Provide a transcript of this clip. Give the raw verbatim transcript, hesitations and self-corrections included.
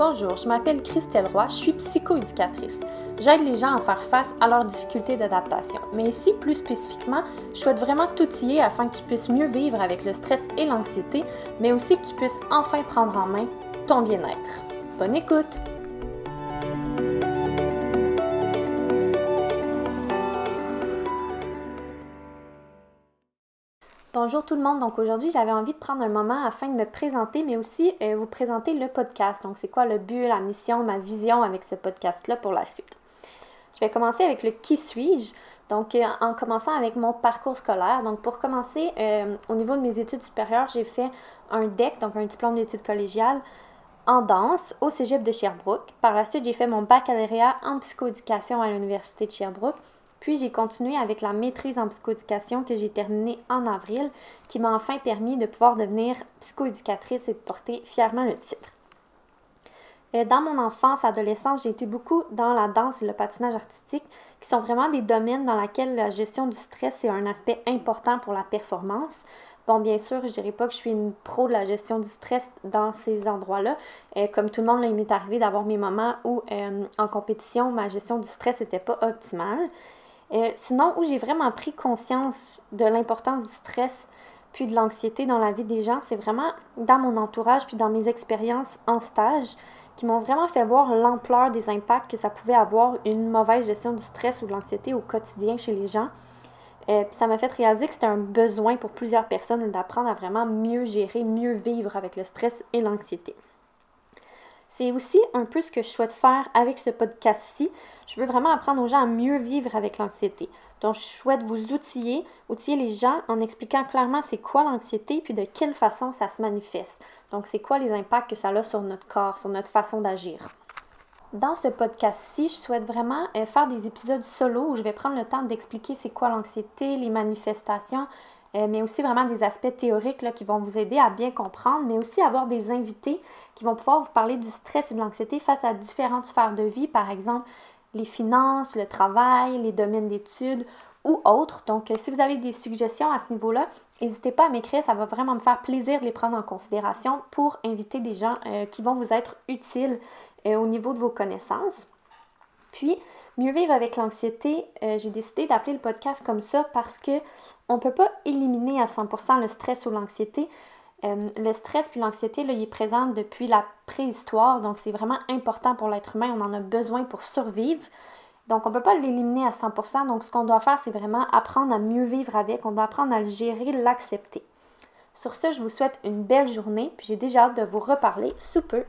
Bonjour, je m'appelle Christelle Roy, je suis psychoéducatrice. J'aide les gens à faire face à leurs difficultés d'adaptation. Mais ici, plus spécifiquement, je souhaite vraiment t'outiller afin que tu puisses mieux vivre avec le stress et l'anxiété, mais aussi que tu puisses enfin prendre en main ton bien-être. Bonne écoute! Bonjour tout le monde, donc aujourd'hui j'avais envie de prendre un moment afin de me présenter mais aussi euh, vous présenter le podcast, donc c'est quoi le but, la mission, ma vision avec ce podcast-là pour la suite. Je vais commencer avec le « qui suis-je », donc euh, en commençant avec mon parcours scolaire. Donc pour commencer, euh, au niveau de mes études supérieures, j'ai fait un D E C, donc un diplôme d'études collégiales en danse au cégep de Sherbrooke. Par la suite, j'ai fait mon baccalauréat en psychoéducation à l'université de Sherbrooke. Puis, j'ai continué avec la maîtrise en psychoéducation que j'ai terminée en avril, qui m'a enfin permis de pouvoir devenir psychoéducatrice et de porter fièrement le titre. Dans mon enfance, adolescence, j'ai été beaucoup dans la danse et le patinage artistique, qui sont vraiment des domaines dans lesquels la gestion du stress est un aspect important pour la performance. Bon, bien sûr, je ne dirais pas que je suis une pro de la gestion du stress dans ces endroits-là. Euh, comme tout le monde, là, il m'est arrivé d'avoir mes moments où, euh, en compétition, ma gestion du stress n'était pas optimale. Euh, sinon, où j'ai vraiment pris conscience de l'importance du stress puis de l'anxiété dans la vie des gens, c'est vraiment dans mon entourage puis dans mes expériences en stage qui m'ont vraiment fait voir l'ampleur des impacts que ça pouvait avoir une mauvaise gestion du stress ou de l'anxiété au quotidien chez les gens. Euh, puis ça m'a fait réaliser que c'était un besoin pour plusieurs personnes d'apprendre à vraiment mieux gérer, mieux vivre avec le stress et l'anxiété. C'est aussi un peu ce que je souhaite faire avec ce podcast-ci. Je veux vraiment apprendre aux gens à mieux vivre avec l'anxiété. Donc, je souhaite vous outiller, outiller les gens en expliquant clairement c'est quoi l'anxiété puis de quelle façon ça se manifeste. Donc, c'est quoi les impacts que ça a sur notre corps, sur notre façon d'agir. Dans ce podcast-ci, je souhaite vraiment faire des épisodes solo où je vais prendre le temps d'expliquer c'est quoi l'anxiété, les manifestations, Euh, mais aussi vraiment des aspects théoriques là, qui vont vous aider à bien comprendre, mais aussi avoir des invités qui vont pouvoir vous parler du stress et de l'anxiété face à différentes sphères de vie, par exemple les finances, le travail, les domaines d'études ou autres. Donc, euh, si vous avez des suggestions à ce niveau-là, n'hésitez pas à m'écrire, ça va vraiment me faire plaisir de les prendre en considération pour inviter des gens euh, qui vont vous être utiles euh, au niveau de vos connaissances. Puis, mieux vivre avec l'anxiété, euh, j'ai décidé d'appeler le podcast comme ça parce que on ne peut pas éliminer à cent pour cent le stress ou l'anxiété. Euh, le stress puis l'anxiété, là, il est présent depuis la préhistoire, donc c'est vraiment important pour l'être humain, on en a besoin pour survivre. Donc on ne peut pas l'éliminer à cent pour cent, donc ce qu'on doit faire, c'est vraiment apprendre à mieux vivre avec, on doit apprendre à le gérer, l'accepter. Sur ce, je vous souhaite une belle journée, puis j'ai déjà hâte de vous reparler sous peu.